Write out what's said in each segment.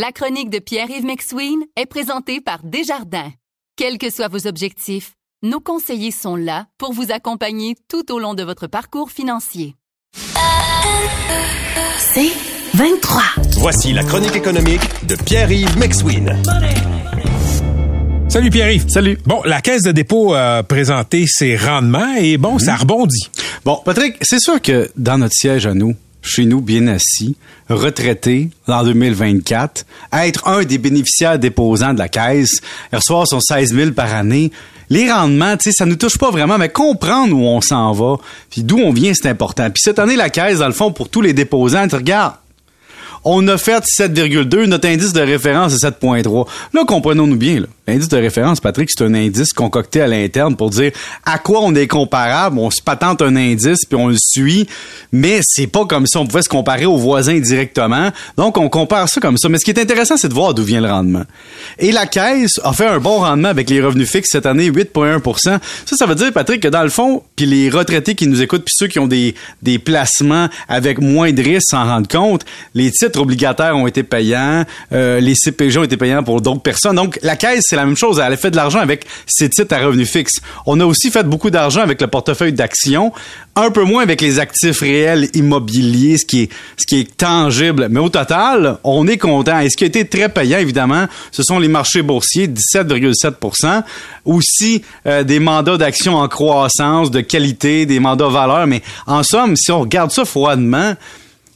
La chronique de Pierre-Yves McSween est présentée par Desjardins. Quels que soient vos objectifs, nos conseillers sont là pour vous accompagner tout au long de votre parcours financier. C'est 23. Voici la chronique économique de Pierre-Yves McSween. Salut Pierre-Yves. Salut. Bon, la Caisse de dépôt a présenté ses rendements et ça rebondit. Bon, Patrick, c'est sûr que dans notre siège à nous, chez nous, bien assis, retraité en 2024, être un des bénéficiaires déposants de la Caisse, recevoir son 16 000 par année, les rendements, tu sais, ça nous touche pas vraiment, mais comprendre où on s'en va, puis d'où on vient, c'est important. Puis cette année, la Caisse, dans le fond, pour tous les déposants, tu regardes, on a fait 7,2, notre indice de référence est 7,3. Là, comprenons-nous bien, là. L'indice de référence, Patrick, c'est un indice concocté à l'interne pour dire à quoi on est comparable. On se patente un indice puis on le suit, mais c'est pas comme si on pouvait se comparer aux voisins directement. Donc, on compare ça comme ça. Mais ce qui est intéressant, c'est de voir d'où vient le rendement. Et la Caisse a fait un bon rendement avec les revenus fixes cette année, 8,1 %. Ça veut dire, Patrick, que dans le fond, puis les retraités qui nous écoutent puis ceux qui ont des placements avec moins de risques s'en rendent compte, les titres obligataires ont été payants, les CPG ont été payants pour d'autres personnes. Donc, la Caisse, c'est la même chose. Elle a fait de l'argent avec ses titres à revenus fixes. On a aussi fait beaucoup d'argent avec le portefeuille d'actions, un peu moins avec les actifs réels immobiliers, ce qui est tangible. Mais au total, on est content. Et ce qui a été très payant, évidemment, ce sont les marchés boursiers, 17,7 %. Aussi, des mandats d'actions en croissance, de qualité, des mandats valeur. Mais en somme, si on regarde ça froidement,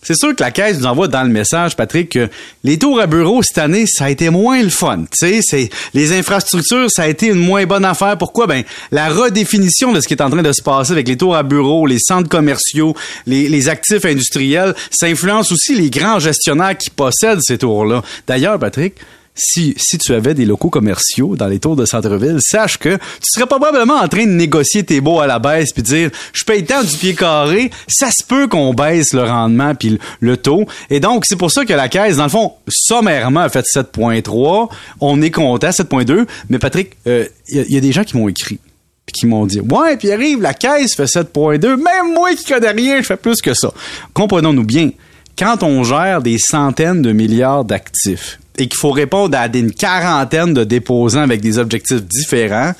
c'est sûr que la Caisse nous envoie dans le message, Patrick, que les tours à bureau cette année, ça a été moins le fun. Tu sais, les infrastructures, ça a été une moins bonne affaire. Pourquoi? Ben, la redéfinition de ce qui est en train de se passer avec les tours à bureau, les centres commerciaux, les actifs industriels, ça influence aussi les grands gestionnaires qui possèdent ces tours-là. D'ailleurs, Patrick, si tu avais des locaux commerciaux dans les tours de centre-ville, sache que tu serais probablement en train de négocier tes baux à la baisse puis dire « Je paye tant du pied carré, ça se peut qu'on baisse le rendement puis le taux. » Et donc, c'est pour ça que la Caisse, dans le fond, sommairement a fait 7,3. On est content, 7,2. Mais Patrick, il y a des gens qui m'ont écrit puis qui m'ont dit « Ouais, puis arrive, la Caisse fait 7,2. Même moi qui connais rien, je fais plus que ça. » Comprenons-nous bien. Quand on gère des centaines de milliards d'actifs et qu'il faut répondre à une quarantaine de déposants avec des objectifs différents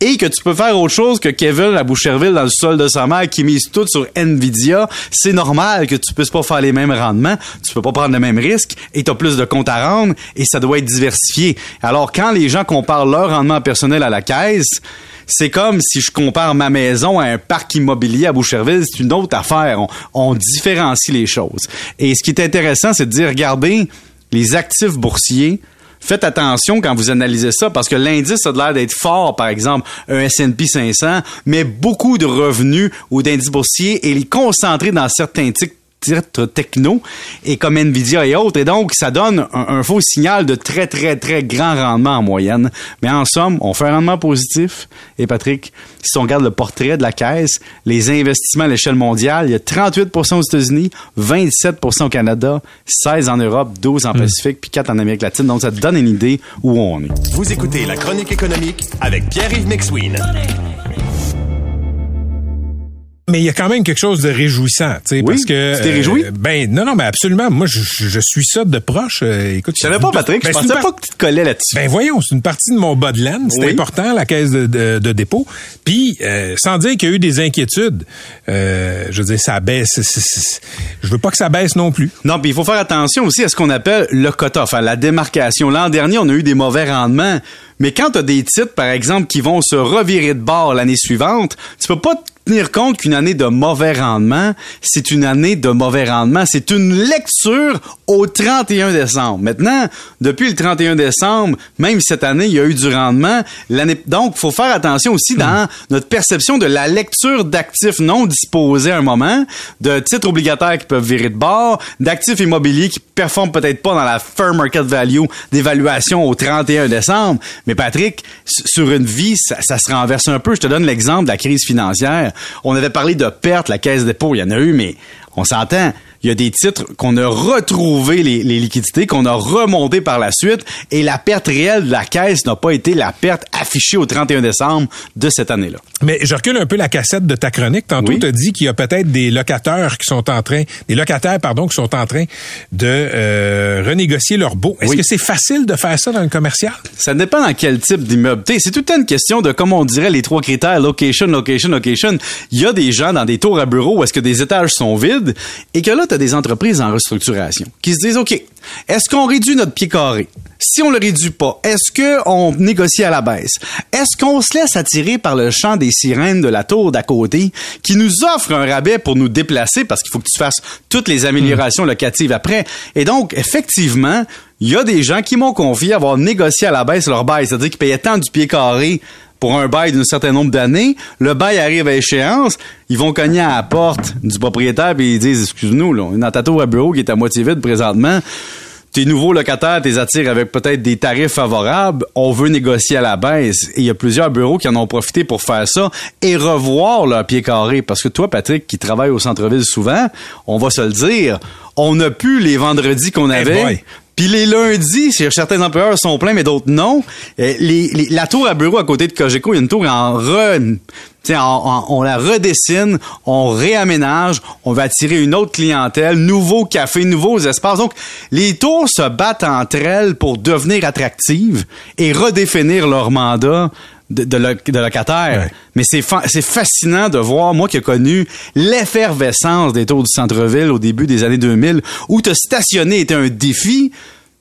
et que tu peux faire autre chose que Kevin à Boucherville dans le sol de sa mère qui mise tout sur Nvidia, c'est normal que tu puisses pas faire les mêmes rendements, tu peux pas prendre le même risque et t'as plus de comptes à rendre et ça doit être diversifié. Alors quand les gens comparent leur rendement personnel à la Caisse, c'est comme si je compare ma maison à un parc immobilier à Boucherville, c'est une autre affaire. On différencie les choses. Et ce qui est intéressant, c'est de dire, regardez, les actifs boursiers, faites attention quand vous analysez ça parce que l'indice a l'air d'être fort, par exemple, un S&P 500, mais beaucoup de revenus ou d'indices boursiers et les concentrer dans certains titres techno et comme Nvidia et autres. Et donc, ça donne un faux signal de très, très, très grand rendement en moyenne. Mais en somme, on fait un rendement positif. Et Patrick, si on regarde le portrait de la Caisse, les investissements à l'échelle mondiale, il y a 38% aux États-Unis, 27% au Canada, 16% en Europe, 12% en Pacifique, puis 4% en Amérique latine. Donc, ça te donne une idée où on est. Vous écoutez La Chronique économique avec Pierre-Yves McSween. Mais il y a quand même quelque chose de réjouissant, tu sais, oui, parce que tu t'es réjoui? Non, mais absolument. Moi, je suis ça de proche. Écoute, je savais pas, Patrick. Je pensais pas que tu te collais là-dessus. Ben voyons, c'est une partie de mon bas de laine. C'est important, la Caisse de dépôt. Puis, sans dire qu'il y a eu des inquiétudes, je veux dire, ça baisse. Je veux pas que ça baisse non plus. Non, puis il faut faire attention aussi à ce qu'on appelle le cut-off, à la démarcation. L'an dernier, on a eu des mauvais rendements. Mais quand tu as des titres, par exemple, qui vont se revirer de bord l'année suivante, tu peux pas tenir compte qu'une année de mauvais rendement, c'est une année de mauvais rendement. C'est une lecture au 31 décembre. Maintenant, depuis le 31 décembre, même cette année, il y a eu du rendement. Donc, il faut faire attention aussi dans notre perception de la lecture d'actifs non disposés à un moment, de titres obligataires qui peuvent virer de bord, d'actifs immobiliers qui performent peut-être pas dans la fair market value d'évaluation au 31 décembre. Mais Patrick, sur une vie, ça se renverse un peu. Je te donne l'exemple de la crise financière. On avait parlé de pertes, la Caisse de dépôt, il y en a eu, mais on s'entend, il y a des titres qu'on a retrouvé les liquidités, qu'on a remontées par la suite, et la perte réelle de la caisse n'a pas été la perte affichée au 31 décembre de cette année-là. Mais je recule un peu la cassette de ta chronique. Tantôt, tu as dit qu'il y a peut-être des locataires qui sont en train de renégocier leur baux. Est-ce que c'est facile de faire ça dans le commercial? Ça dépend dans quel type d'immeuble. C'est tout une question de, comme on dirait, les trois critères, location, location, location. Il y a des gens dans des tours à bureaux où est-ce que des étages sont vides et que là, tu as des entreprises en restructuration qui se disent, OK, est-ce qu'on réduit notre pied carré? Si on le réduit pas, est-ce qu'on négocie à la baisse? Est-ce qu'on se laisse attirer par le chant des sirènes de la tour d'à côté qui nous offre un rabais pour nous déplacer parce qu'il faut que tu fasses toutes les améliorations locatives après? Et donc, effectivement, il y a des gens qui m'ont confié avoir négocié à la baisse leur bail, c'est-à-dire qu'ils payaient tant du pied carré pour un bail d'un certain nombre d'années, le bail arrive à échéance, ils vont cogner à la porte du propriétaire et ils disent « Excuse-nous, là, on est dans ta tour à bureau qui est à moitié vide présentement. Tes nouveaux locataires, t'es attirent avec peut-être des tarifs favorables. On veut négocier à la baisse. » Et il y a plusieurs bureaux qui en ont profité pour faire ça et revoir leur pied carré. Parce que toi, Patrick, qui travaille au centre-ville souvent, on va se le dire, on n'a plus les vendredis qu'on avait. Puis les lundis, certains employeurs sont pleins, mais d'autres non. La tour à bureau à côté de Cogeco, il y a une tour en run. On la redessine, on réaménage, on va attirer une autre clientèle, nouveaux cafés, nouveaux espaces. Donc, les tours se battent entre elles pour devenir attractives et redéfinir leur mandat de locataires. Ouais. Mais c'est fascinant de voir, moi qui ai connu l'effervescence des tours du centre-ville au début des années 2000, où te stationner était un défi.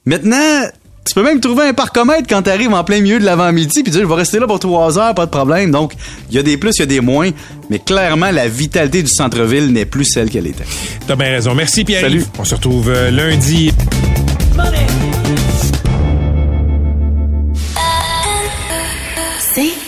Maintenant, tu peux même trouver un parcomètre quand t'arrives en plein milieu de l'avant-midi puis dire « Je vais rester là pour 3 heures, pas de problème. » Donc, il y a des plus, il y a des moins, mais clairement, la vitalité du centre-ville n'est plus celle qu'elle était. T'as bien raison. Merci, Pierre. Salut. On se retrouve lundi. Money. C'est